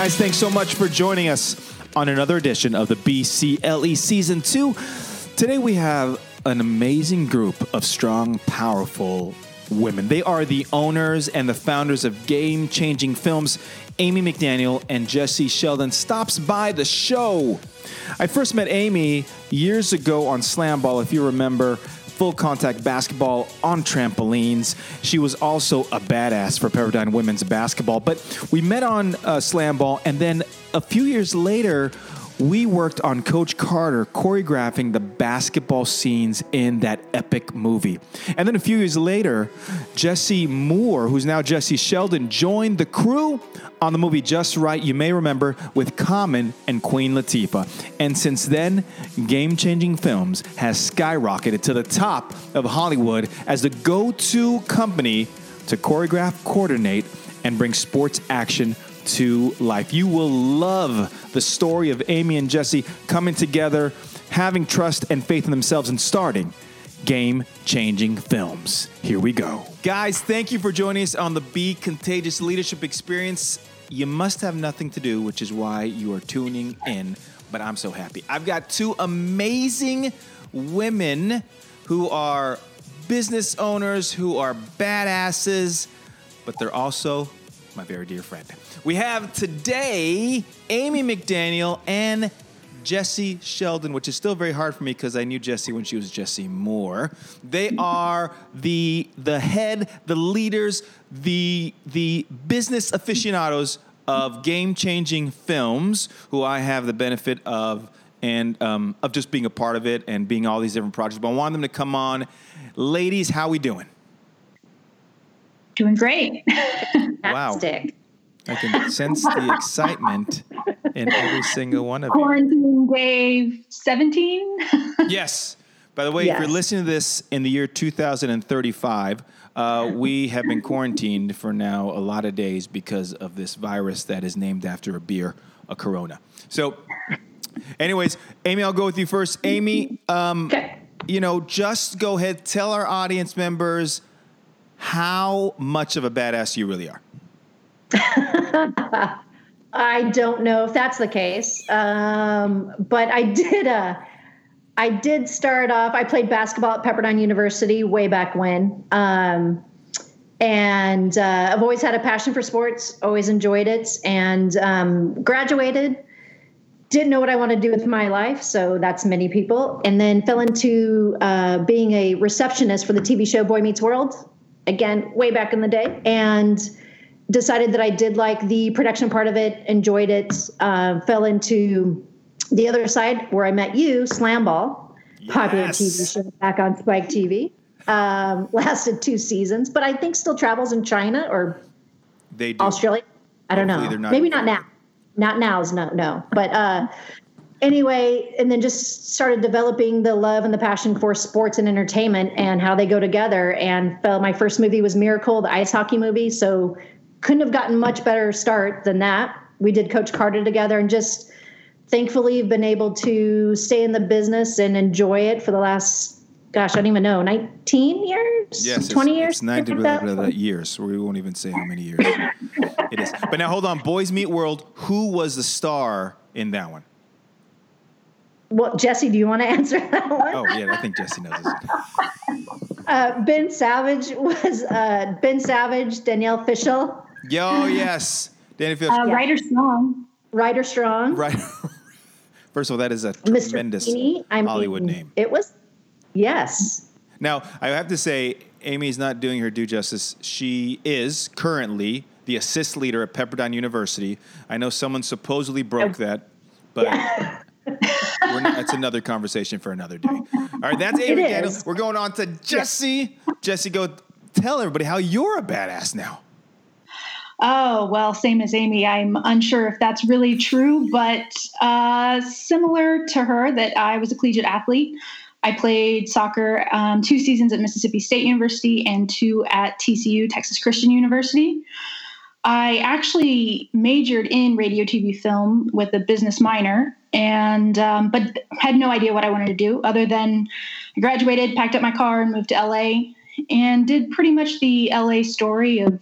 guys, thanks so much for joining us on another edition of the BCLE Season 2. Today we have an amazing group of strong, powerful women. They are the owners and the founders of Game Changing Films. Amy McDaniel and Jesse Sheldon stops by the show. I first met Amy years ago on Slam Ball, if you remember, full contact basketball on trampolines. She was also a badass for Pepperdine women's basketball. But we met on Slam Ball, and then a few years later, we worked on Coach Carter choreographing the basketball scenes in that epic movie. And then a few years later, Jesse Moore, who's now Jesse Sheldon, joined the crew on the movie Just Right, you may remember, with Common and Queen Latifah. And since then, Game Changing Films has skyrocketed to the top of Hollywood as the go-to company to choreograph, coordinate, and bring sports action to life. You will love the story of Amy and Jesse coming together, having trust and faith in themselves, and starting Game-Changing Films. Here we go. Guys, thank you for joining us on the Be Contagious Leadership Experience. You must have nothing to do, which is why you are tuning in, but I'm so happy. I've got two amazing women who are business owners, who are badasses, but they're also my very dear friend. We have today Amy McDaniel and Jesse Sheldon, which is still very hard for me because I knew Jesse when she was Jesse Moore. They are the head, the leaders, the business aficionados of Game-Changing Films, who I have the benefit of and of just being a part of it and being all these different projects. But I want them to come on. Ladies, how we doing? Doing great. Fantastic. Wow. I can sense the excitement in every single one of you. Quarantine wave 17? Yes. By the way, yes. If you're listening to this in the year 2035, we have been quarantined for now a lot of days because of this virus that is named after a beer, a Corona. So anyways, Amy, I'll go with you first. Amy, you know, just go ahead, tell our audience members how much of a badass you really are. I don't know if that's the case, but I did start off. I played basketball at Pepperdine University way back when, and I've always had a passion for sports. Always enjoyed it, and graduated. Didn't know what I wanted to do with my life, so that's many people. And then fell into being a receptionist for the TV show Boy Meets World. Again, way back in the day, and decided that I did like the production part of it, enjoyed it, fell into the other side where I met you, Slam Ball, yes. Popular TV show back on Spike TV, lasted 2 seasons, but I think still travels in China or they do. Australia. I don't know. Not maybe not now. Not now is no. But anyway, and then just started developing the love and the passion for sports and entertainment and how they go together. And my first movie was Miracle, the ice hockey movie. So couldn't have gotten much better start than that. We did Coach Carter together and just thankfully been able to stay in the business and enjoy it for the last, gosh, I don't even know, 19 years? Yes, 20 years? It's 90 years. So we won't even say how many years it is. But now hold on. Boys Meet World, who was the star in that one? Well, Jesse, do you want to answer that one? Oh, yeah, I think Jesse knows this. Ben Savage, Danielle Fishel. Yo, yes. Danny Fishel. Ryder Strong. Right. First of all, that is a tremendous Hollywood name. It was? Yes. Now, I have to say, Amy's not doing her due justice. She is currently the assist leader at Pepperdine University. I know someone supposedly broke that, but... Yeah. That's another conversation for another day. All right, that's Amy McDaniel. We're going on to Jesse. Yeah. Jesse, go tell everybody how you're a badass now. Oh, well, same as Amy. I'm unsure if that's really true, but similar to her, that I was a collegiate athlete. I played soccer 2 seasons at Mississippi State University and 2 at TCU, Texas Christian University. I actually majored in radio, TV, film with a business minor, and but had no idea what I wanted to do other than I graduated, packed up my car, and moved to LA, and did pretty much the LA story of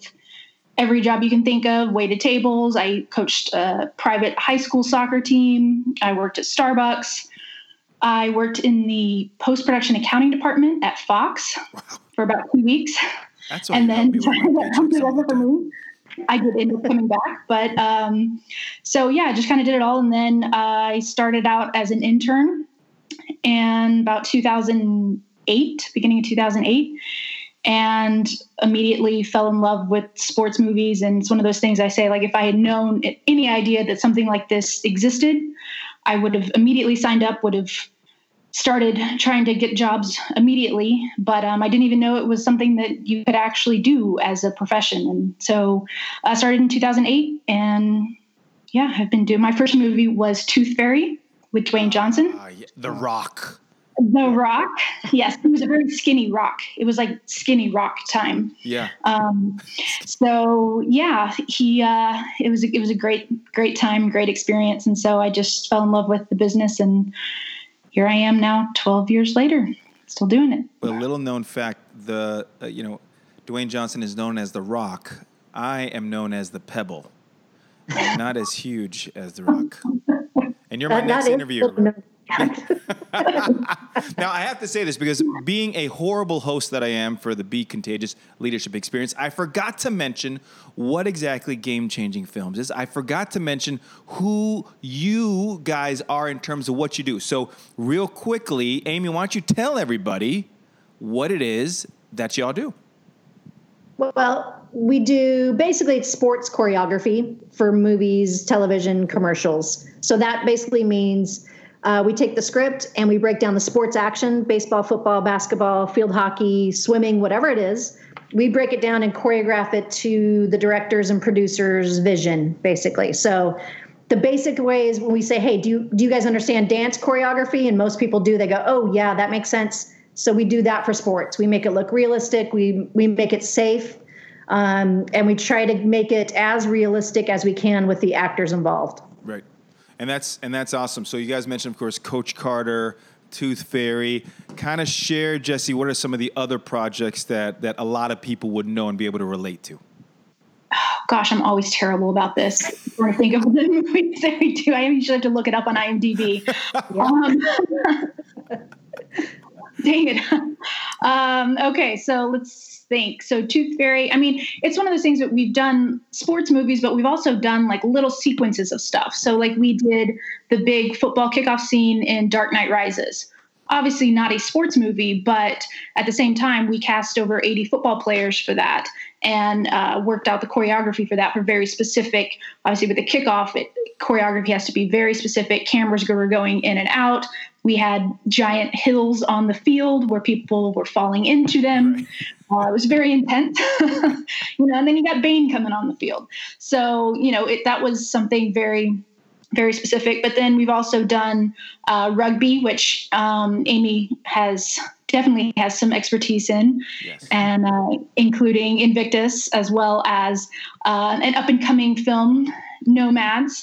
every job you can think of, waited tables. I coached a private high school soccer team. I worked at Starbucks. I worked in the post-production accounting department at Fox for about 2 weeks. That's and then that wasn't for me. I did end up coming back. But so, yeah, I just kind of did it all. And then I started out as an intern in about 2008, beginning of 2008. And immediately fell in love with sports movies. And it's one of those things I say, like, if I had known any idea that something like this existed, I would have immediately signed up, would have started trying to get jobs immediately. But I didn't even know it was something that you could actually do as a profession. And so I started in 2008. And, yeah, I've been doing. My first movie was Tooth Fairy with Dwayne Johnson. The Rock. The Rock, yes, he was a very skinny Rock. It was like skinny Rock time. Yeah. So yeah, he. It was a great time, great experience, and so I just fell in love with the business, and here I am now, 12 years later, still doing it. But a little known fact: the Dwayne Johnson is known as the Rock. I am known as the Pebble. I'm not as huge as the Rock. And you're my next interviewer. Now, I have to say this because being a horrible host that I am for the Be Contagious Leadership Experience, I forgot to mention what exactly Game Changing Films is. I forgot to mention who you guys are in terms of what you do. So real quickly, Amy, why don't you tell everybody what it is that y'all do? Well, we do basically it's sports choreography for movies, television, commercials. So that basically means... we take the script and we break down the sports action, baseball, football, basketball, field hockey, swimming, whatever it is. We break it down and choreograph it to the directors and producers' vision, basically. So the basic way is when we say, hey, do you guys understand dance choreography? And most people do. They go, oh, yeah, that makes sense. So we do that for sports. We make it look realistic. We make it safe. And we try to make it as realistic as we can with the actors involved. Right. And that's awesome. So you guys mentioned, of course, Coach Carter, Tooth Fairy. Kind of share, Jesse, what are some of the other projects that a lot of people would know and be able to relate to? Oh, gosh, I'm always terrible about this. When I think of the movies that we do, I usually have to look it up on IMDb. Dang it. Okay, so let's think. So Tooth Fairy, I mean, it's one of those things that we've done sports movies, but we've also done like little sequences of stuff. So like we did the big football kickoff scene in Dark Knight Rises. Obviously not a sports movie, but at the same time, we cast over 80 football players for that and worked out the choreography for that for very specific. Obviously with the kickoff, choreography has to be very specific. Cameras were going in and out. We had giant hills on the field where people were falling into them. Right. It was very intense, and then you got Bane coming on the field. So, that was something very, very specific. But then we've also done rugby, which Amy definitely has some expertise in, yes. And including Invictus, as well as an up-and-coming film, The Nomads,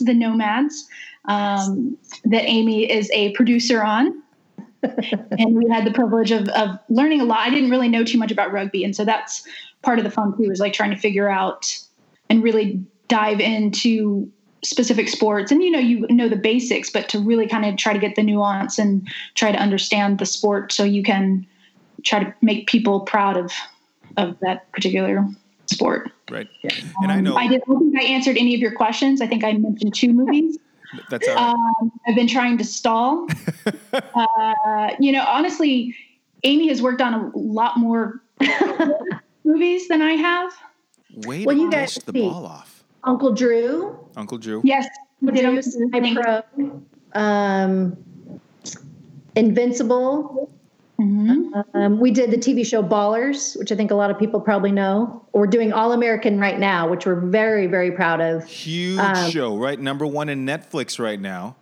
that Amy is a producer on. And we had the privilege of learning a lot. I didn't really know too much about rugby. And so that's part of the fun too, is like trying to figure out and really dive into specific sports. And, you know the basics, but to really kind of try to get the nuance and try to understand the sport so you can try to make people proud of that particular sport. Right. Yeah. And I know. I don't think I answered any of your questions. I think I mentioned two movies. That's all right. I've been trying to stall. Honestly, Amy has worked on a lot more movies than I have. Wait, well, you guys the ball off. Uncle Drew. Yes. Pro. Invincible. Mm-hmm. We did the TV show Ballers, which I think a lot of people probably know. We're doing All-American right now, which we're very, very proud of. Huge show, right? Number one in Netflix right now.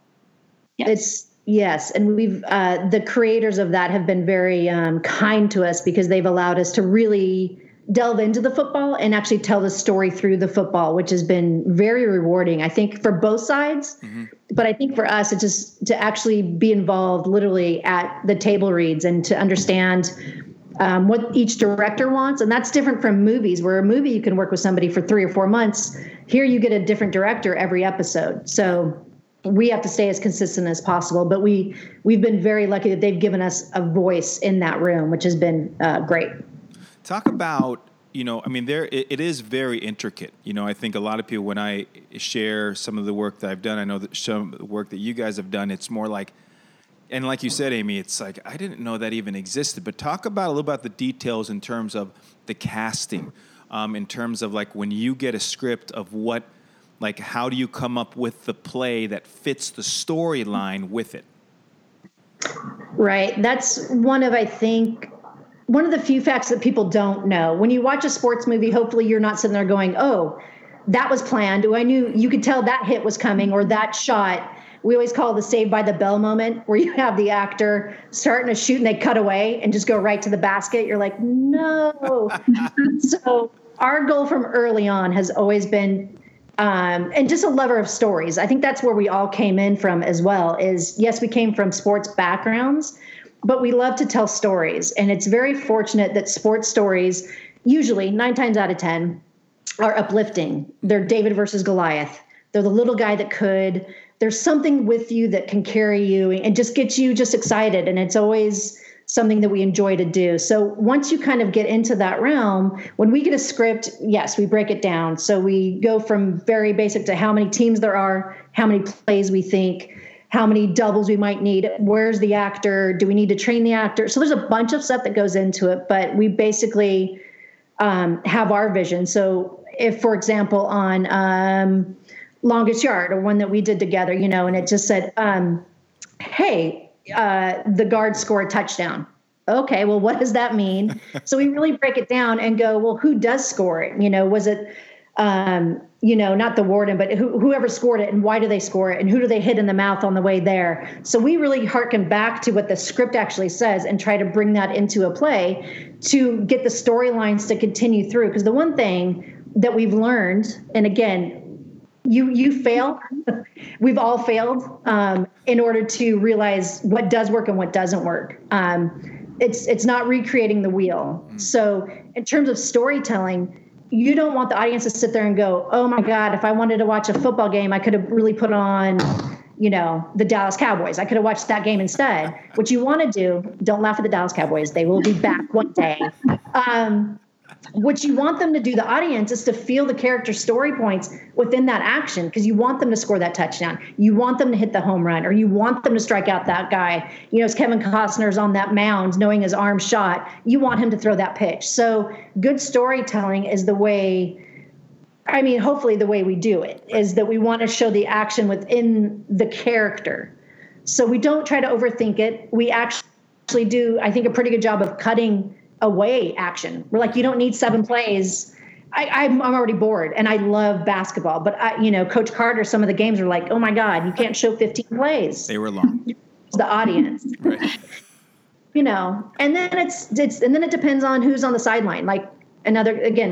Yes. And we've the creators of that have been very kind to us because they've allowed us to really delve into the football and actually tell the story through the football, which has been very rewarding, I think, for both sides. Mm-hmm. But I think for us, it's just to actually be involved literally at the table reads and to understand what each director wants. And that's different from movies, where a movie you can work with somebody for 3 or 4 months. Here you get a different director every episode. So we have to stay as consistent as possible. But we've been very lucky that they've given us a voice in that room, which has been great. Talk about, you know, I mean, it is very intricate. You know, I think a lot of people, when I share some of the work that I've done, I know that some of the work that you guys have done, it's more like, and like you said, Amy, it's like, I didn't know that even existed. But talk about a little about the details in terms of the casting, in terms of like when you get a script of what, like how do you come up with the play that fits the storyline with it? Right. That's one of the few facts that people don't know. When you watch a sports movie, hopefully you're not sitting there going, oh, that was planned. I knew, you could tell that hit was coming or that shot. We always call it the Saved by the Bell moment, where you have the actor starting to shoot and they cut away and just go right to the basket. You're like, no. So our goal from early on has always been, and just a lover of stories. I think that's where we all came in from as well, is yes, we came from sports backgrounds, but we love to tell stories. And it's very fortunate that sports stories, usually 9 times out of 10, are uplifting. They're David versus Goliath. They're the little guy that could. There's something with you that can carry you and just get you just excited. And it's always something that we enjoy to do. So once you kind of get into that realm, when we get a script, yes, we break it down. So we go from very basic to how many teams there are, how many plays we think, how many doubles we might need, where's the actor, do we need to train the actor? So there's a bunch of stuff that goes into it, but we basically have our vision. So if, for example, on Longest Yard, or one that we did together, you know, and it just said, the guard scored a touchdown. Okay, well, what does that mean? So we really break it down and go, well, who does score it? You know, was it, not the warden, but whoever scored it, and why do they score it? And who do they hit in the mouth on the way there? So we really harken back to what the script actually says and try to bring that into a play to get the storylines to continue through. Because the one thing that we've learned, and again, you fail. We've all failed in order to realize what does work and what doesn't work. It's not recreating the wheel. So in terms of storytelling, you don't want the audience to sit there and go, oh my God, if I wanted to watch a football game, I could have really put on, you know, the Dallas Cowboys. I could have watched that game instead. What you want to do, don't laugh at the Dallas Cowboys. They will be back one day. What you want them to do, the audience, is to feel the character story points within that action, because you want them to score that touchdown. You want them to hit the home run, or you want them to strike out that guy. You know, as Kevin Costner's on that mound, knowing his arm shot, you want him to throw that pitch. So good storytelling is the way, I mean, hopefully the way we do it, is that we want to show the action within the character. So we don't try to overthink it. We actually do, I think, a pretty good job of cutting away action. We're like, you don't need 7 plays. I'm already bored, and I love basketball, but Coach Carter, some of the games were like, oh my God, you can't show 15 plays. They were long. The audience, right. You know, and then it depends on who's on the sideline. Like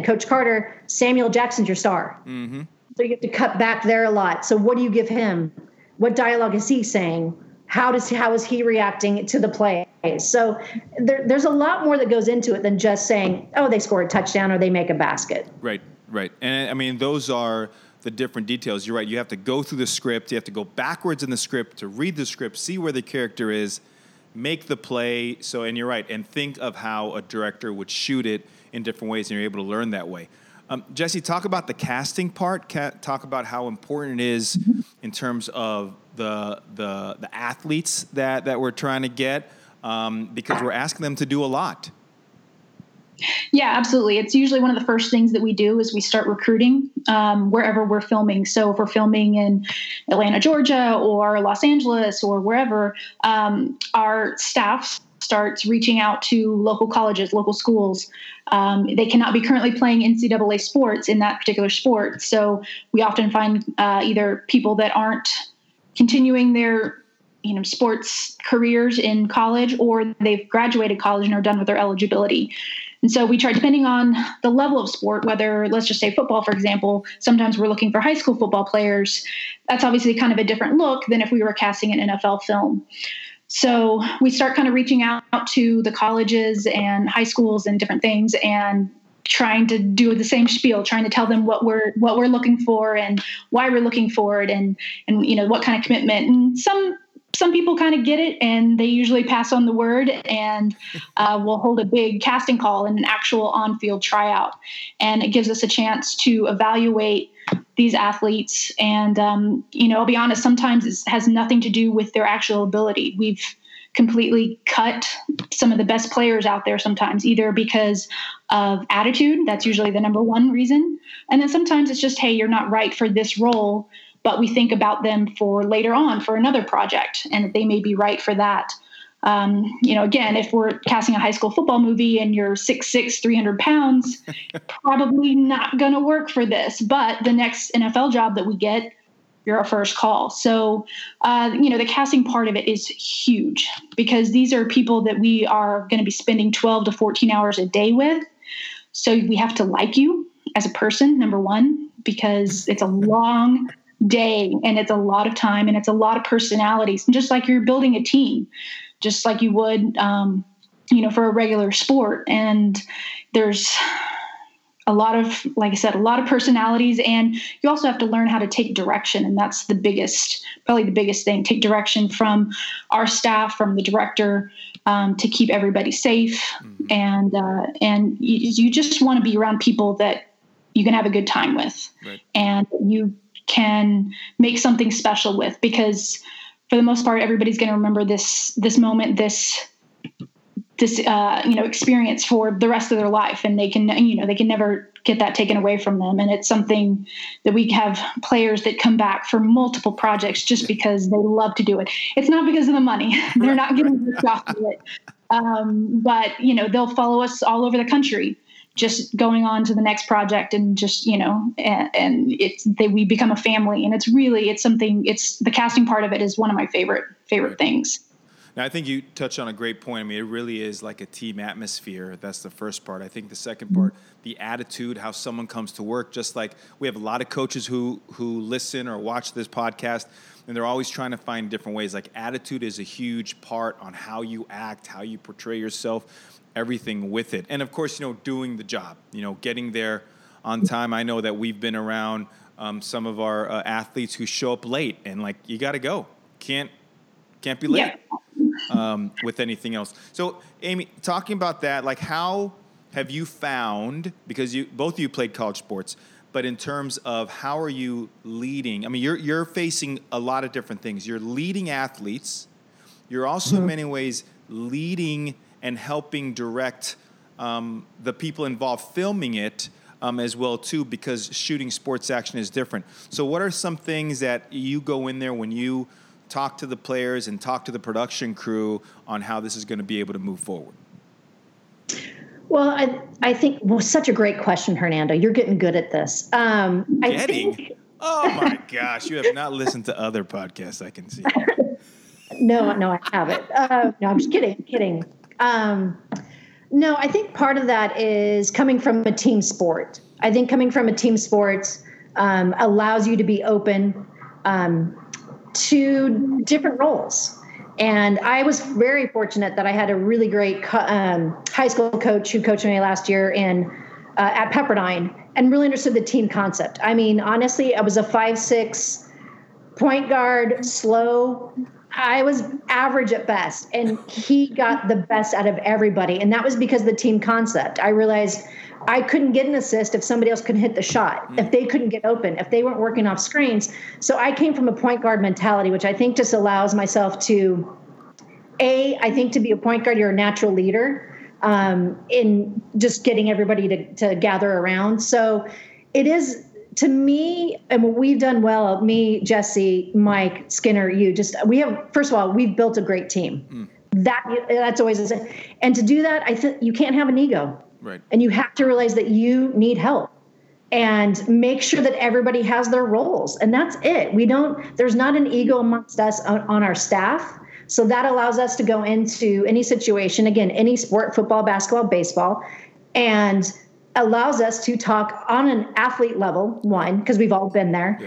Coach Carter, Samuel Jackson's your star. Mm-hmm. So you have to cut back there a lot. So what do you give him? What dialogue is he saying? How is he reacting to the play? So there's a lot more that goes into it than just saying, oh, they score a touchdown or they make a basket. Right. And I mean, those are the different details. You're right. You have to go through the script. You have to go backwards in the script to read the script, see where the character is, make the play. So, and you're right. And think of how a director would shoot it in different ways. And you're able to learn that way. Jesse, talk about the casting part. Talk about how important it is in terms of the athletes that we're trying to get, because we're asking them to do a lot. Yeah, absolutely. It's usually one of the first things that we do is we start recruiting wherever we're filming. So if we're filming in Atlanta, Georgia, or Los Angeles, or wherever, our staff starts reaching out to local colleges, local schools. They cannot be currently playing NCAA sports in that particular sport. So we often find either people that aren't continuing their sports careers in college, or they've graduated college and are done with their eligibility. And so we try, depending on the level of sport, whether, let's just say football, for example, sometimes we're looking for high school football players. That's obviously kind of a different look than if we were casting an NFL film. So we start kind of reaching out to the colleges and high schools and different things and trying to do the same spiel, trying to tell them what we're looking for and why we're looking for it and you know, what kind of commitment. And some people kind of get it and they usually pass on the word, and we'll hold a big casting call and an actual on-field tryout. And it gives us a chance to evaluate these athletes. And, you know, I'll be honest, sometimes it has nothing to do with their actual ability. We've completely cut some of the best players out there sometimes, either because of attitude. That's usually the number one reason. And then sometimes it's just, hey, you're not right for this role, but we think about them for later on for another project and they may be right for that. You know, again, if we're casting a high school football movie and you're 6'6", 300 pounds, probably not going to work for this, but the next NFL job that we get, you're our first call. So, you know, the casting part of it is huge because these are people that we are going to be spending 12 to 14 hours a day with. So we have to like you as a person, number one, because it's a long day and it's a lot of time and it's a lot of personalities. And just like you're building a team, just like you would, you know, for a regular sport. And there's a lot of, like I said, a lot of personalities, and you also have to learn how to take direction. And that's the biggest, probably the biggest thing, take direction from our staff, from the director, to keep everybody safe. Mm-hmm. And you just want to be around people that you can have a good time with, right, and you can make something special with, because for the most part, everybody's going to remember this moment, this you know, experience for the rest of their life, and they can, you know, they can never get that taken away from them. And it's something that we have players that come back for multiple projects just because they love to do it. It's not because of the money; they're not getting rich off of it. But you know, they'll follow us all over the country, just going on to the next project, and just, you know, and it's that we become a family, and it's the casting part of it is one of my favorite things. Now, I think you touched on a great point. I mean, it really is like a team atmosphere. That's the first part. I think the second part, the attitude, how someone comes to work, just like we have a lot of coaches who listen or watch this podcast, and they're always trying to find different ways. Like attitude is a huge part on how you act, how you portray yourself, everything with it. And of course, you know, doing the job, you know, getting there on time. I know that we've been around some of our athletes who show up late, and like, you got to go. Can't be late with anything else. So Amy, talking about that, like how have you found, because both of you played college sports, but in terms of how are you leading? I mean, you're facing a lot of different things. You're leading athletes. You're also in many ways leading and helping direct the people involved filming it as well too, because shooting sports action is different. So what are some things that you go in there when you talk to the players and talk to the production crew on how this is going to be able to move forward? Well, I think, well, such a great question, Hernando. You're getting good at this. Oh my gosh, you have not listened to other podcasts, I can see. No, I haven't. No, I'm just kidding. No, I think part of that is coming from a team sport. I think coming from a team sport allows you to be open to different roles. And I was very fortunate that I had a really great high school coach who coached me last year at Pepperdine and really understood the team concept. I mean, honestly, I was a 5'6" point guard, slow. I was average at best, and he got the best out of everybody. And that was because of the team concept. I realized I couldn't get an assist if somebody else couldn't hit the shot, if they couldn't get open, if they weren't working off screens. So I came from a point guard mentality, which I think just allows myself to, I think to be a point guard, you're a natural leader in just getting everybody to gather around. So it is, to me, and what we've done well, me, Jesse, Mike, Skinner, first of all, we've built a great team. That's always, and to do that, I think you can't have an ego, right? And you have to realize that you need help and make sure that everybody has their roles, and that's it. There's not an ego amongst us on our staff. So that allows us to go into any situation, again, any sport, football, basketball, baseball, and allows us to talk on an athlete level, one, because we've all been there,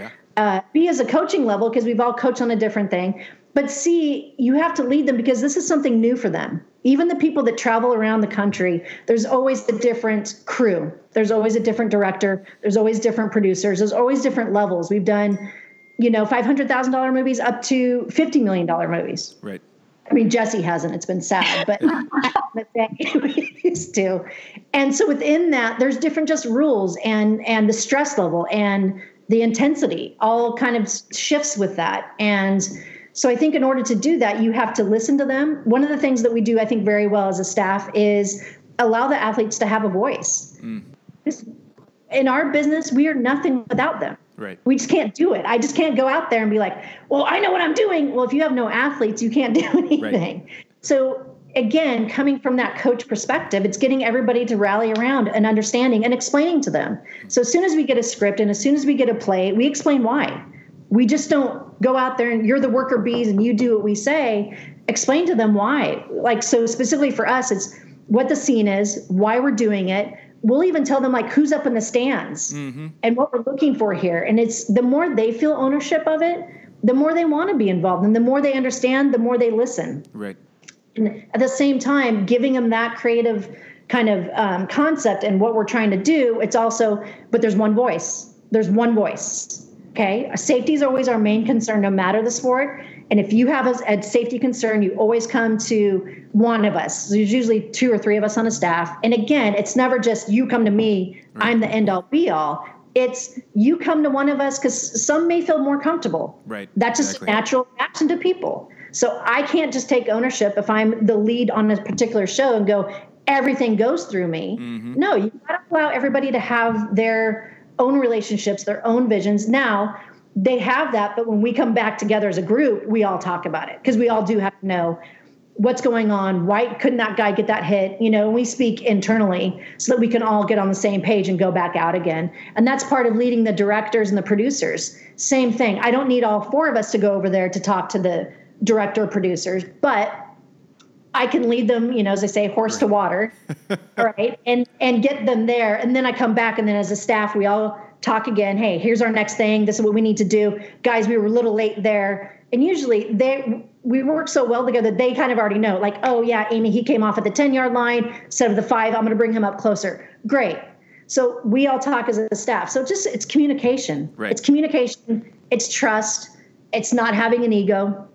B, as a coaching level, because we've all coached on a different thing, But C, you have to lead them because this is something new for them. Even the people that travel around the country, there's always a different crew. There's always a different director. There's always different producers. There's always different levels. We've done, you know, $500,000 movies up to $50 million movies. Right. I mean, Jesse hasn't. It's been sad, but we used to. And so within that, there's different just rules and the stress level and the intensity all kind of shifts with that. And so I think in order to do that, you have to listen to them. One of the things that we do, I think, very well as a staff is allow the athletes to have a voice. Mm. In our business, we are nothing without them. Right. We just can't do it. I just can't go out there and be like, well, I know what I'm doing. Well, if you have no athletes, you can't do anything. Right. So again, coming from that coach perspective, it's getting everybody to rally around and understanding and explaining to them. So as soon as we get a script and as soon as we get a play, we explain why. We just don't go out there and you're the worker bees and you do what we say. Explain to them why. Like, so specifically for us, it's what the scene is, why we're doing it. We'll even tell them like who's up in the stands mm-hmm. and what we're looking for here. And it's the more they feel ownership of it, the more they want to be involved. And the more they understand, the more they listen. Right. And at the same time, giving them that creative kind of concept and what we're trying to do, it's also, but there's one voice. There's one voice. Okay. Safety is always our main concern, no matter the sport. And if you have a safety concern, you always come to one of us. There's usually two or three of us on a staff. And again, it's never just you come to me, right. I'm the end all be all. It's you come to one of us because some may feel more comfortable. Right. That's just exactly. A natural reaction to people. So I can't just take ownership if I'm the lead on a particular show and go, everything goes through me. Mm-hmm. No, you got to allow everybody to have their own relationships, their own visions. Now, they have that, but when we come back together as a group, we all talk about it because we all do have to know what's going on. Why couldn't that guy get that hit? You know, we speak internally so that we can all get on the same page and go back out again. And that's part of leading the directors and the producers. Same thing. I don't need all four of us to go over there to talk to the director or producers, but I can lead them, you know, as I say, horse to water, right? And get them there. And then I come back, and then as a staff, we all talk again. Hey, here's our next thing. This is what we need to do. Guys, we were a little late there. And usually we work so well together, they kind of already know, like, oh yeah, Amy, he came off at the 10-yard line instead of the 5. I'm going to bring him up closer. Great. So we all talk as a staff. So just, it's communication. Right. It's communication. It's trust. It's not having an ego.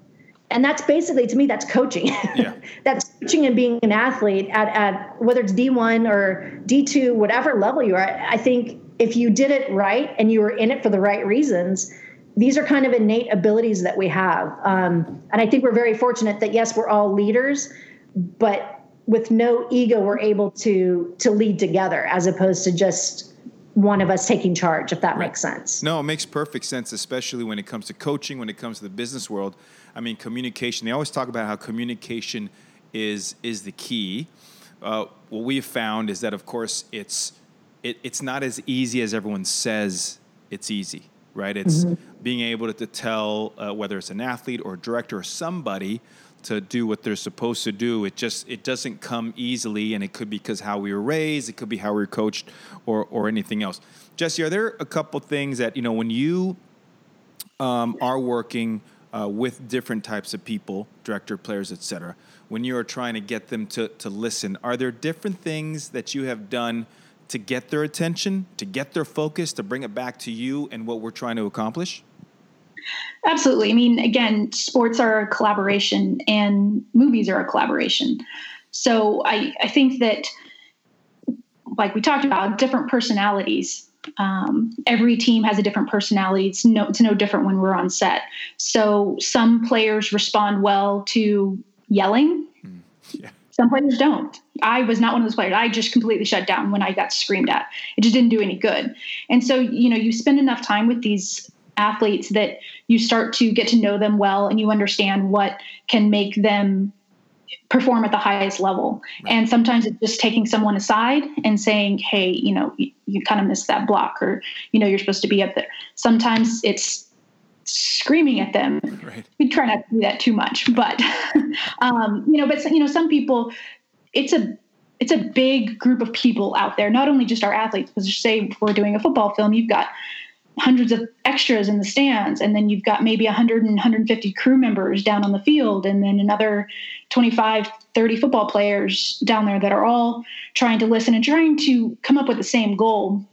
And that's basically, to me, that's coaching. Yeah. That's coaching and being an athlete at whether it's D1 or D2, whatever level you are. I think if you did it right and you were in it for the right reasons, these are kind of innate abilities that we have. And I think we're very fortunate that, yes, we're all leaders, but with no ego, we're able to lead together as opposed to just one of us taking charge, if that right. makes sense. No, it makes perfect sense, especially when it comes to coaching, when it comes to the business world. I mean, communication. They always talk about how communication is the key. What we have found is that, of course, it's not as easy as everyone says it's easy, right? It's mm-hmm. being able to tell whether it's an athlete or a director or somebody to do what they're supposed to do. It doesn't come easily, and it could be because how we were raised, it could be how we were coached, or anything else. Jesse, are there a couple things that, you know, when you are working with different types of people, director, players, et cetera, when you are trying to get them to listen, are there different things that you have done to get their attention, to get their focus, to bring it back to you and what we're trying to accomplish? Absolutely. I mean, again, sports are a collaboration and movies are a collaboration. So I think that, like we talked about, different personalities. Every team has a different personality. It's no different when we're on set. So some players respond well to yelling. Yeah. Some players don't. I was not one of those players. I just completely shut down when I got screamed at. It just didn't do any good. And so, you know, you spend enough time with these athletes that you start to get to know them well and you understand what can make them perform at the highest level. Right. And sometimes it's just taking someone aside and saying, hey, you know, you kind of missed that block, or, you know, you're supposed to be up there. Sometimes it's screaming at them. Right. We try not to do that too much, but, some people, it's a big group of people out there, not only just our athletes, because say we're doing a football film, you've got hundreds of extras in the stands, and then you've got maybe 100 and 150 crew members down on the field, and then another 25, 30 football players down there that are all trying to listen and trying to come up with the same goal.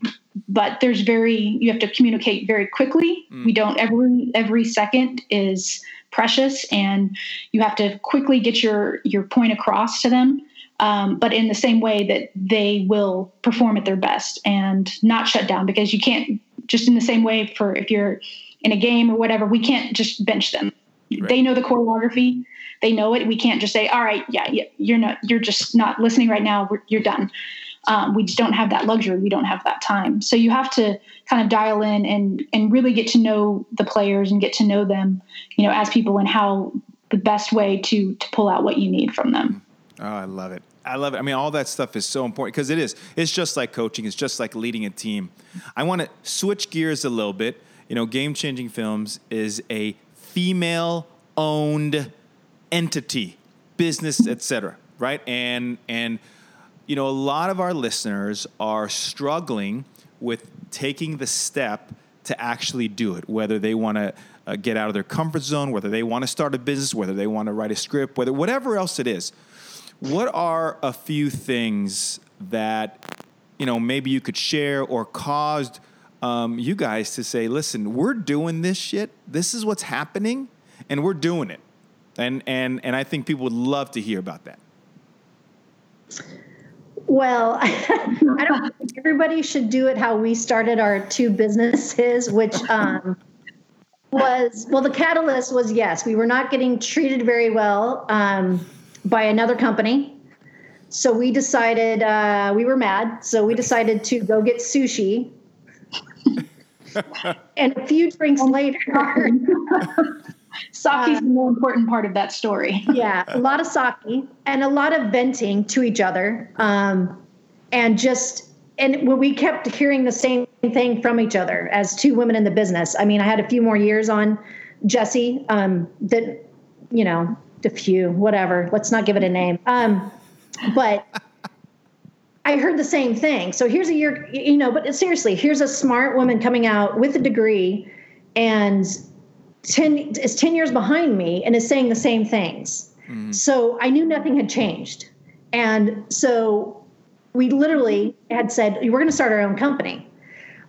But there's you have to communicate very quickly. Mm. We don't, every second is precious, and you have to quickly get your point across to them. But in the same way that they will perform at their best and not shut down, because you can't just in the same way for if you're in a game or whatever, we can't just bench them. Right. They know the choreography. They know it. We can't just say, all right, yeah, you're just not listening right now. You're done. We just don't have that luxury. We don't have that time. So you have to kind of dial in and really get to know the players and get to know them, as people, and how the best way to pull out what you need from them. Oh, I love it. I mean, all that stuff is so important because it is. It's just like coaching. It's just like leading a team. I want to switch gears a little bit. Game Changing Films is a female-owned entity, business, etc. Right? And a lot of our listeners are struggling with taking the step to actually do it, whether they want to get out of their comfort zone, whether they want to start a business, whether they want to write a script, whatever else it is. What are a few things that, maybe you could share or caused you guys to say, listen, we're doing this shit. This is what's happening, and we're doing it. And I think people would love to hear about that. Well, I don't think everybody should do it how we started our two businesses, which the catalyst was, yes, we were not getting treated very well by another company. So we decided, we were mad. So we decided to go get sushi. And a few drinks later. Sake's the more important part of that story. Yeah, a lot of sake and a lot of venting to each other. And we kept hearing the same thing from each other as two women in the business. I mean, I had a few more years on Jesse whatever. Let's not give it a name. But I heard the same thing. So here's a year, but seriously, here's a smart woman coming out with a degree and is 10 years behind me and is saying the same things. Mm-hmm. So I knew nothing had changed. And so we literally had said, we're going to start our own company.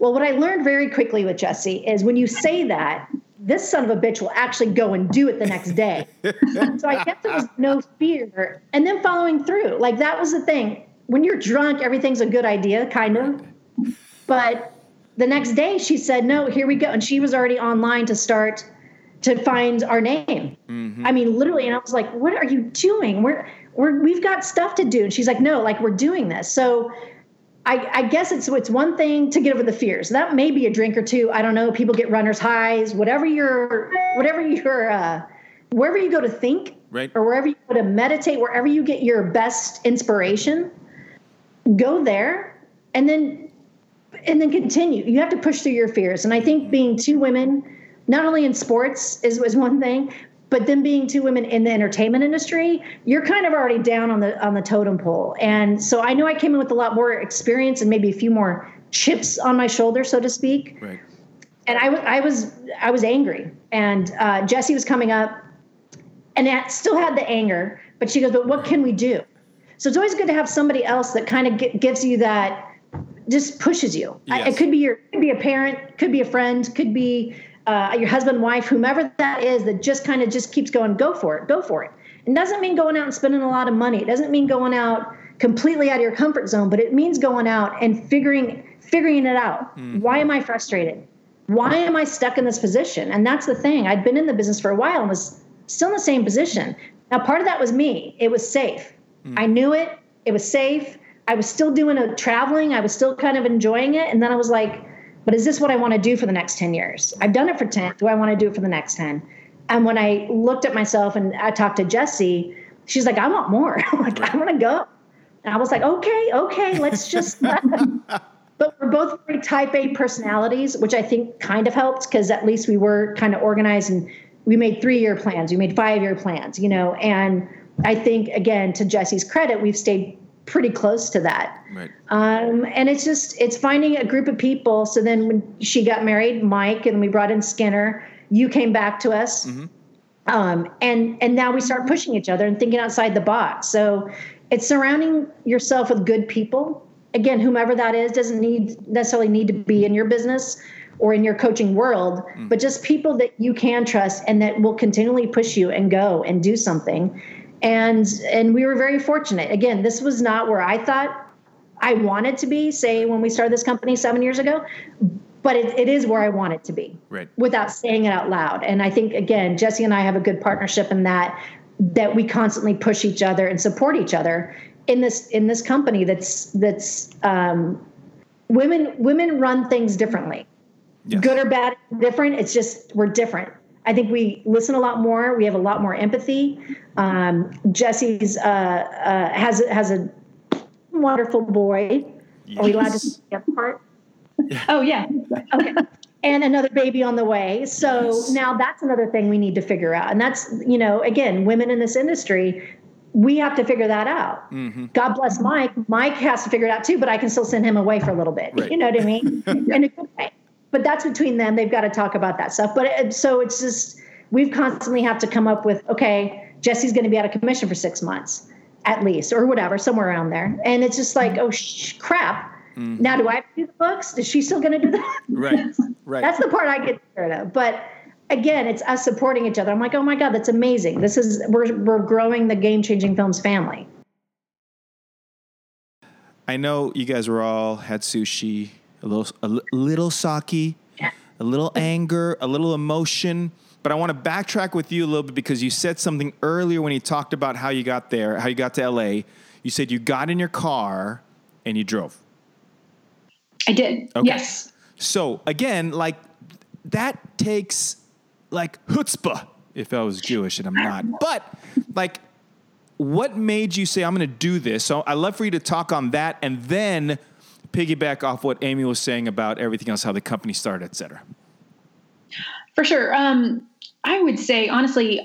Well, what I learned very quickly with Jesse is when you say that, this son of a bitch will actually go and do it the next day. So I guess there was no fear. And then following through, like that was the thing. When you're drunk, everything's a good idea, kind of. But the next day she said, no, here we go. And she was already online to find our name. Mm-hmm. I mean, literally. And I was like, what are you doing? We've got stuff to do. And she's like, no, like we're doing this. So I guess it's one thing to get over the fears. That may be a drink or two. I don't know. People get runner's highs, wherever you go to think, right, or wherever you go to meditate, wherever you get your best inspiration, go there and then continue. You have to push through your fears. And I think being two women, not only in sports is one thing, but then being two women in the entertainment industry, you're kind of already down on the totem pole. And so I know I came in with a lot more experience and maybe a few more chips on my shoulder, so to speak. Right. And I was angry. And Jesse was coming up and that still had the anger, but she goes, but what can we do? So it's always good to have somebody else that kind of gives you that, just pushes you. Yes. It could be a parent, could be a friend, could be your husband, wife, whomever that is, that just kind of just keeps going, go for it. It doesn't mean going out and spending a lot of money. It doesn't mean going out completely out of your comfort zone, but it means going out and figuring it out. Mm-hmm. Why am I frustrated? Why am I stuck in this position? And that's the thing. I'd been in the business for a while and was still in the same position. Now, part of that was me. It was safe. Mm-hmm. I knew it. It was safe. I was still doing traveling. I was still kind of enjoying it. And then I was like, but is this what I want to do for the next 10 years? I've done it for 10. Do I want to do it for the next 10? And when I looked at myself and I talked to Jesse, she's like, I want more. Like, I want to go. And I was like, okay, let's just. But we're both very type A personalities, which I think kind of helped because at least we were kind of organized and we made 3-year plans. We made 5-year plans, and I think, again, to Jesse's credit, we've stayed pretty close to that. Right. And it's just, it's finding a group of people. So then when she got married, Mike, and we brought in Skinner, you came back to us. Mm-hmm. And now we start pushing each other and thinking outside the box. So it's surrounding yourself with good people. Again, whomever that is doesn't necessarily need to be in your business or in your coaching world, but just people that you can trust and that will continually push you and go and do something. And we were very fortunate. Again, this was not where I thought I wanted to be, say, when we started this company 7 years ago, but it is where I want it to be, right, without saying it out loud. And I think, again, Jesse and I have a good partnership in that we constantly push each other and support each other in this company that's women run things differently. Yes. Good or bad, different. It's just, we're different. I think we listen a lot more. We have a lot more empathy. Jesse's has a wonderful boy. Yes. Are we allowed to see the other part? Yeah. Oh, yeah. Okay. And another baby on the way. So yes. Now that's another thing we need to figure out. And that's, again, women in this industry, we have to figure that out. Mm-hmm. God bless Mike. Mike has to figure it out too, but I can still send him away for a little bit. Right. You know what I mean? In a good way. But that's between them. They've got to talk about that stuff. But so it's just, we've constantly have to come up with, okay, Jesse's going to be out of commission for 6 months at least, or whatever, somewhere around there. And it's just like, crap. Mm-hmm. Now, do I have to do the books? Is she still going to do that? Right. That's the part I get scared of. But again, it's us supporting each other. I'm like, oh my God, that's amazing. This is, we're growing the Game Changing Films family. I know you guys were all had sushi. A little sake, a little anger, a little emotion. But I want to backtrack with you a little bit because you said something earlier when you talked about how you got there, how you got to LA. You said you got in your car and you drove. I did. Okay. Yes. So again, that takes chutzpah. If I was Jewish, and I'm not, but what made you say, I'm going to do this? So I'd love for you to talk on that, and then piggyback off what Amy was saying about everything else, how the company started, et cetera. For sure. I would say, honestly,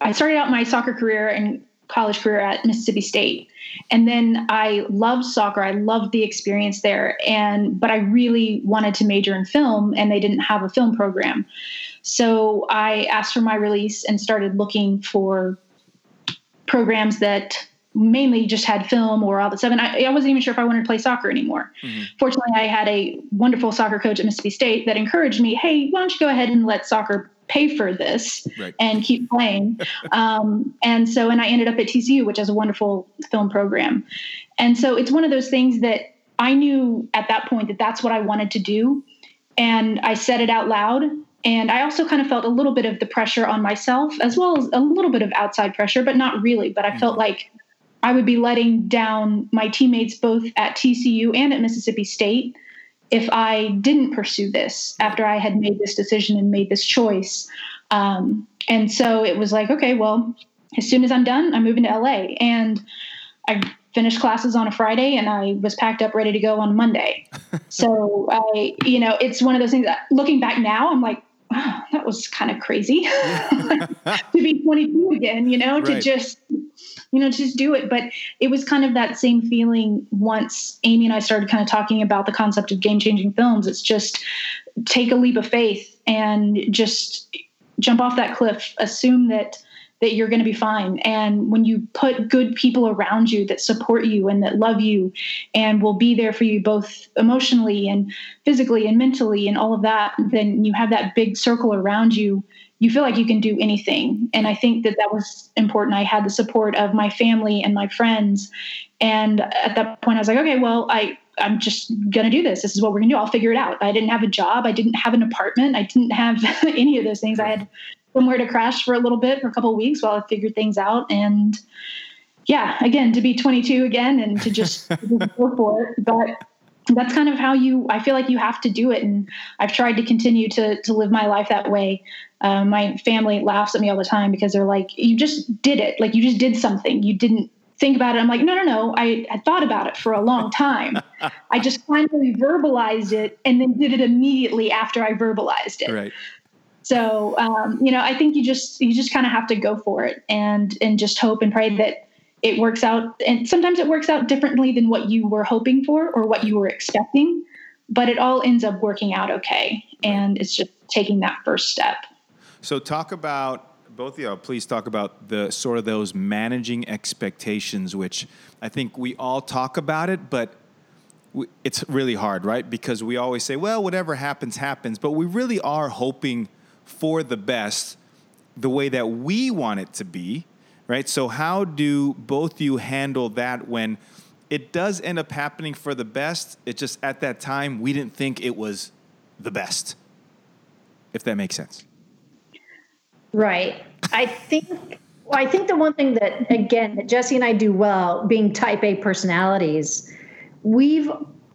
I started out my soccer career and college career at Mississippi State. And then I loved soccer. I loved the experience there. But I really wanted to major in film, and they didn't have a film program. So I asked for my release and started looking for programs that mainly just had film or all that stuff. And I wasn't even sure if I wanted to play soccer anymore. Mm-hmm. Fortunately, I had a wonderful soccer coach at Mississippi State that encouraged me, hey, why don't you go ahead and let soccer pay for this and keep playing. And I ended up at TCU, which has a wonderful film program. And so it's one of those things that I knew at that point that that's what I wanted to do. And I said it out loud. And I also kind of felt a little bit of the pressure on myself, as well as a little bit of outside pressure, but not really. But I felt like I would be letting down my teammates both at TCU and at Mississippi State if I didn't pursue this after I had made this decision and made this choice. And so it was like, okay, well, as soon as I'm done, I'm moving to LA. And I finished classes on a Friday, and I was packed up ready to go on Monday. So I, it's one of those things that looking back now, I'm like, wow, that was kind of crazy to be 22 again, to just, just do it. But it was kind of that same feeling once Amy and I started kind of talking about the concept of game-changing films. It's just take a leap of faith and just jump off that cliff, assume that you're going to be fine. And when you put good people around you that support you and that love you and will be there for you both emotionally and physically and mentally and all of that, then you have that big circle around you. You feel like you can do anything. And I think that was important. I had the support of my family and my friends. And at that point I was like, okay, well, I'm just going to do this. This is what we're going to do. I'll figure it out. I didn't have a job. I didn't have an apartment. I didn't have any of those things. I had somewhere to crash for a little bit for a couple of weeks while I figured things out. And yeah, again, to be 22 again and to just go for it. But that's kind of how I feel like you have to do it. And I've tried to continue to live my life that way. My family laughs at me all the time because they're like, you just did it. Like you just did something. You didn't think about it. I'm like, no. I had thought about it for a long time. I just finally verbalized it and then did it immediately after I verbalized it. Right. So, I think you just kind of have to go for it and just hope and pray that it works out. And sometimes it works out differently than what you were hoping for or what you were expecting, but it all ends up working out okay. And it's just taking that first step. So talk about, both of y'all, please talk about the sort of those managing expectations, which I think we all talk about it, but it's really hard, right? Because we always say, well, whatever happens, happens. But we really are hoping for the best the way that we want it to be, right? So how do both you handle that when it does end up happening for the best? It just at that time, we didn't think it was the best, if that makes sense. Right. I think the one thing that, again, that Jesse and I do well, being type A personalities, we've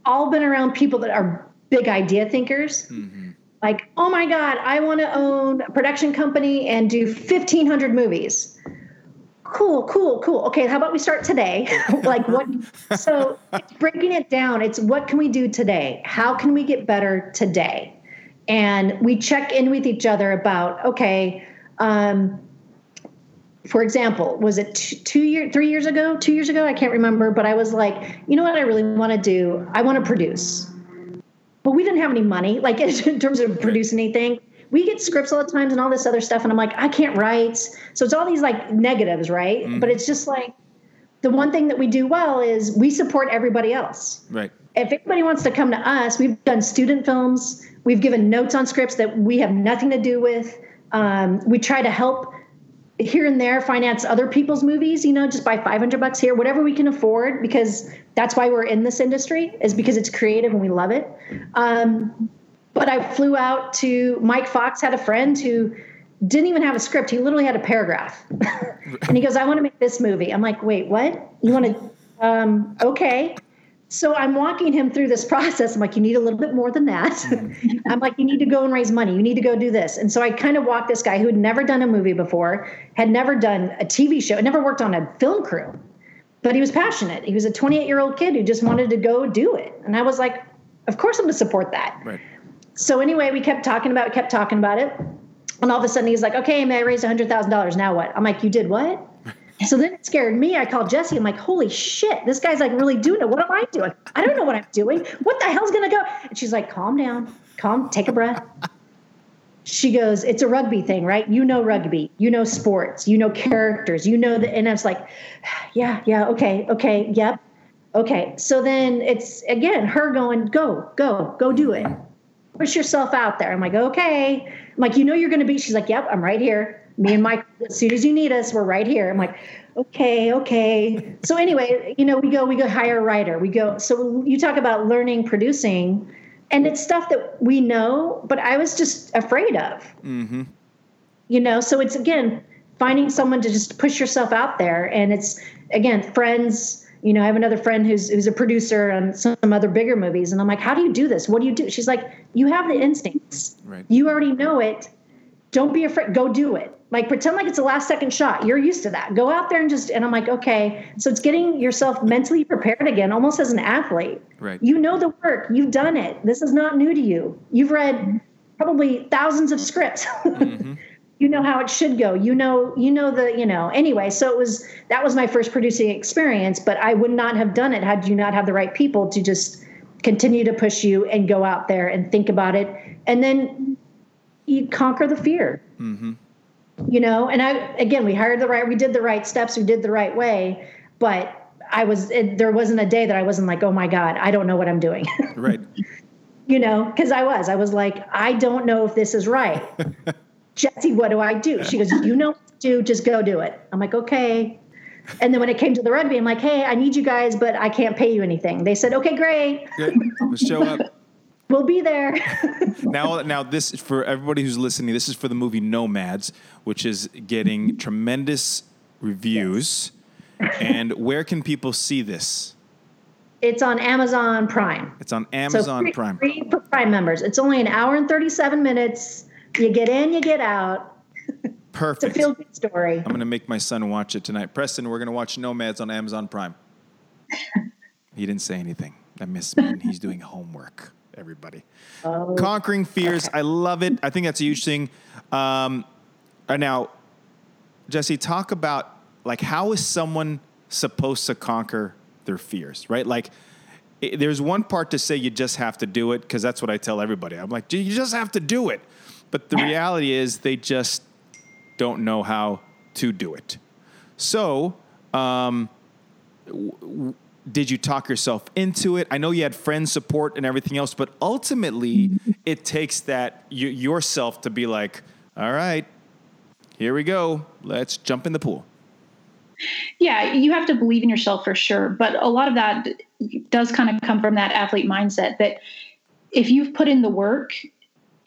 all been around people that are big idea thinkers. Mm-hmm. Like, oh my God, I want to own a production company and do 1,500 movies. Cool. Okay, how about we start today? Like what? So it's breaking it down. It's what can we do today? How can we get better today? And we check in with each other about, okay, for example, was it 2 years ago? I can't remember. But I was like, you know what I really want to do? I want to produce. But we didn't have any money, like in terms of producing anything. We get scripts all the times and all this other stuff. And I'm like, I can't write. So it's all these like negatives, right? Mm-hmm. But it's just like the one thing that we do well is we support everybody else. Right. If anybody wants to come to us, we've done student films. We've given notes on scripts that we have nothing to do with. We try to help here and there finance other people's movies, you know, just buy $500 here, whatever we can afford, because that's why we're in this industry, is because it's creative and we love it. But I flew out to Mike Fox, had a friend who didn't even have a script. He literally had a paragraph and he goes, I want to make this movie. I'm like, wait, what? You want to, okay. So I'm walking him through this process. I'm like, you need a little bit more than that. I'm like, you need to go and raise money. You need to go do this. And so I kind of walked this guy who had never done a movie before, had never done a TV show, never worked on a film crew, but he was passionate. He was a 28-year-old kid who just wanted to go do it. And I was like, of course I'm going to support that. Right. So anyway, we kept talking about it. And all of a sudden he's like, okay, man, I raised $100,000. Now what? I'm like, you did what? So then it scared me. I called Jesse. I'm like, holy shit, this guy's like really doing it. What am I doing? I don't know what I'm doing. What the hell's going to go? And she's like, calm down. Take a breath. She goes, it's a rugby thing, right? You know rugby. You know sports. You know characters. You know the. And I was like, yeah, okay, yep, okay. So then it's, again, her going, go do it. Push yourself out there. I'm like, okay. I'm like, you know you're going to be. She's like, yep, I'm right here. Me and Mike, as soon as you need us, we're right here. I'm like, okay. So anyway, you know, we go hire a writer. We go. So you talk about learning, producing, and it's stuff that we know, but I was just afraid of, mm-hmm. You know? So it's, again, finding someone to just push yourself out there. And it's, again, friends, you know, I have another friend who's a producer on some other bigger movies. And I'm like, how do you do this? What do you do? She's like, you have the instincts. Right. You already know it. Don't be afraid. Go do it. Like, pretend like it's a last second shot. You're used to that. Go out there and just, and I'm like, okay. So it's getting yourself mentally prepared again, almost as an athlete. Right. You know the work. You've done it. This is not new to you. You've read probably thousands of scripts. Mm-hmm. You know how it should go. Anyway, so that was my first producing experience, but I would not have done it had you not had the right people to just continue to push you and go out there and think about it. And then you conquer the fear. Mm-hmm. You know, and we hired the right, we did the right steps, we did the right way, but there wasn't a day that I wasn't like, oh my God, I don't know what I'm doing. Right. You know, cause I was like, I don't know if this is right. Jesse, what do I do? She goes, you know what to do, just go do it. I'm like, okay. And then when it came to the rugby, I'm like, hey, I need you guys, but I can't pay you anything. They said, okay, great. Good. We'll show up. We'll be there. Now, this is for everybody who's listening. This is for the movie Nomads, which is getting tremendous reviews. Yes. And where can people see this? It's on Amazon Prime. Prime. Free for Prime members. It's only an hour and 37 minutes. You get in, you get out. Perfect. It's a feel-good story. I'm going to make my son watch it tonight. Preston, we're going to watch Nomads on Amazon Prime. He didn't say anything. I miss him. He's doing homework. Everybody. Conquering fears. Okay. I love it. I think that's a huge thing. Now, Jesse, talk about, like, how is someone supposed to conquer their fears, right? Like, there's one part to say you just have to do it, because that's what I tell everybody. I'm like, you just have to do it. But the reality is they just don't know how to do it. So did you talk yourself into it? I know you had friend support and everything else, but ultimately it takes that yourself to be like, all right, here we go. Let's jump in the pool. Yeah, you have to believe in yourself for sure. But a lot of that does kind of come from that athlete mindset that if you've put in the work,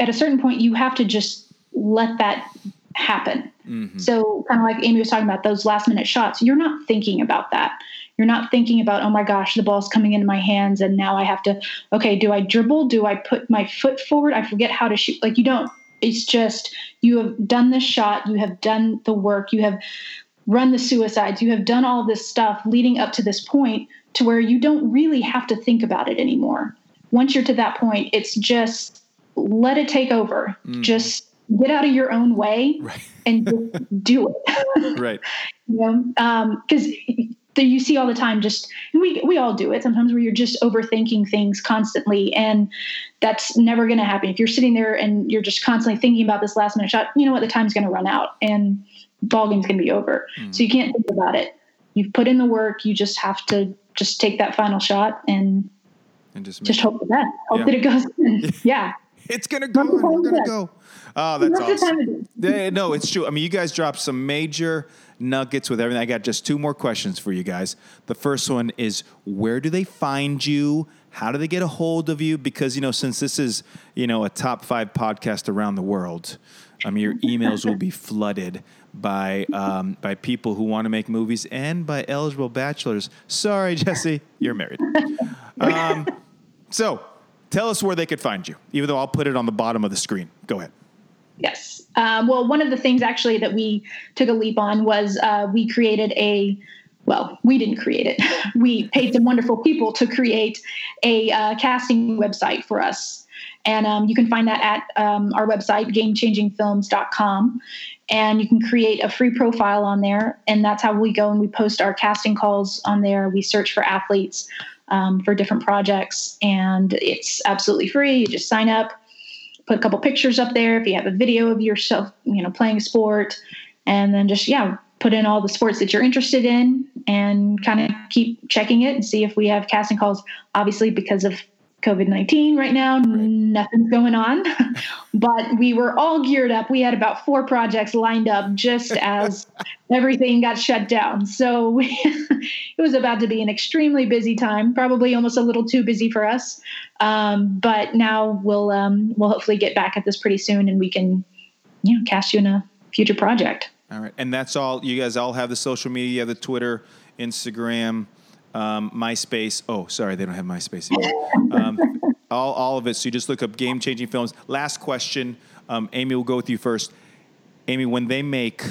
at a certain point, you have to just let that happen. Mm-hmm. So kind of like Amy was talking about, those last minute shots, you're not thinking about that. You're not thinking about, oh my gosh, the ball's coming into my hands and now I have to, okay, do I dribble? Do I put my foot forward? I forget how to shoot. Like, you don't. It's just, you have done the shot. You have done the work. You have run the suicides. You have done all this stuff leading up to this point to where you don't really have to think about it anymore. Once you're to that point, it's just let it take over. Mm. Just get out of your own way, right, and just do it. Right. You know, because you see all the time, just, we all do it sometimes, where you're just overthinking things constantly, and that's never going to happen. If you're sitting there and you're just constantly thinking about this last minute shot, you know what, the time's going to run out and ball game's going to be over. Mm. So you can't think about it. You've put in the work. You just have to just take that final shot and just hope for that. Hope that it goes in. Yeah. It's going to go. We're going to go. Oh, that's awesome. No, it's true. I mean, you guys dropped some major nuggets with everything. I got just two more questions for you guys. The first one is, where do they find you? How do they get a hold of you? Because, you know, since this is, you know, a top 5 podcast around the world, I mean, your emails will be flooded by people who want to make movies and by eligible bachelors. Sorry, Jesse, you're married. So tell us where they could find you, even though I'll put it on the bottom of the screen. Go ahead. Yes. Well, one of the things actually that we took a leap on was we created we didn't create it. We paid some wonderful people to create a casting website for us. And you can find that at our website, gamechangingfilms.com. And you can create a free profile on there. And that's how we go and we post our casting calls on there. We search for athletes for different projects, and it's absolutely free. You just sign up, put a couple pictures up there. If you have a video of yourself, you know, playing a sport, and then just, put in all the sports that you're interested in and kind of keep checking it and see if we have casting calls. Obviously, because of COVID-19 right now, Nothing's going on, but we were all geared up. We had about 4 projects lined up just as everything got shut down. So it was about to be an extremely busy time, probably almost a little too busy for us. But now we'll hopefully get back at this pretty soon, and we can, cast you in a future project. All right. And that's all. You guys all have the social media, the Twitter, Instagram, MySpace. Oh, sorry, they don't have MySpace anymore. All of it. So you just look up Game Changing Films. Last question. Amy, we'll go with you first. Amy, when they make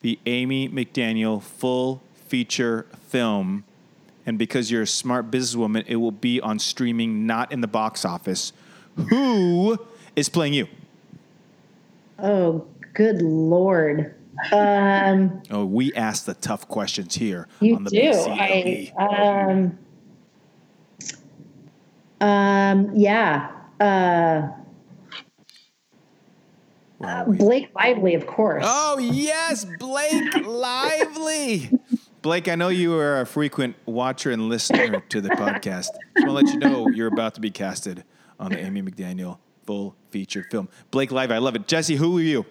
the Amy McDaniel full feature film, and because you're a smart businesswoman, it will be on streaming, not in the box office. Who is playing you? Oh, good Lord. We ask the tough questions here on the BCLE. Blake Lively, of course. Oh, yes, Blake Lively. Blake, I know you are a frequent watcher and listener to the podcast. Just want to let you know you're about to be casted on the Amy McDaniel full feature film. Blake Lively, I love it. Jesse, who are you?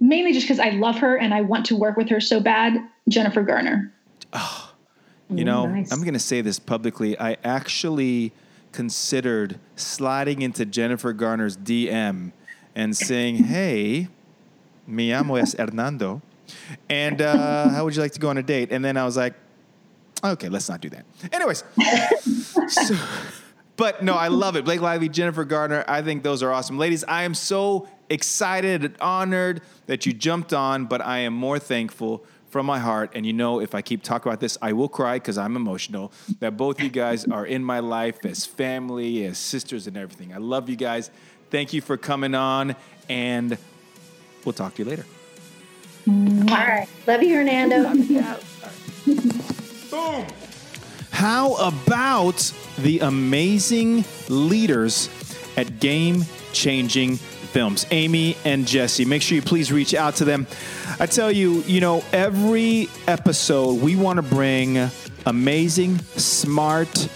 Mainly just because I love her and I want to work with her so bad, Jennifer Garner. Oh, nice. I'm going to say this publicly. I actually considered sliding into Jennifer Garner's DM and saying, hey, mi amo es Hernando, and how would you like to go on a date? And then I was like, okay, let's not do that. Anyways, but no, I love it. Blake Lively, Jennifer Garner, I think those are awesome. Ladies, I am so excited and honored that you jumped on, but I am more thankful from my heart. And if I keep talking about this, I will cry because I'm emotional, that both you guys are in my life as family, as sisters and everything. I love you guys. Thank you for coming on, and we'll talk to you later. All right. Love you, Hernando. Love you. Boom. How about the amazing leaders at Game Changing Films, Amy and Jesse? Make sure you please reach out to them. I tell you, you know, every episode we want to bring amazing, smart,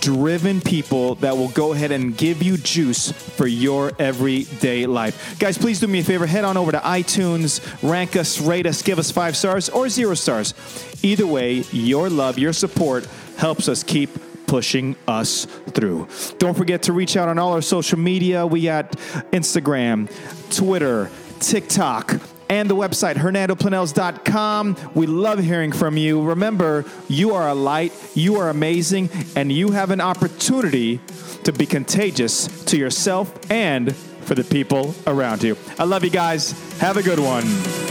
driven people that will go ahead and give you juice for your everyday life. Guys, please do me a favor. Head on over to iTunes, rank us, rate us, give us 5 stars or 0 stars. Either way, your love, your support helps us keep pushing us through. Don't forget to reach out on all our social media. We got Instagram, Twitter, TikTok, and the website, HernandoPlanels.com. We love hearing from you. Remember, you are a light, you are amazing, and you have an opportunity to be contagious to yourself and for the people around you. I love you guys. Have a good one.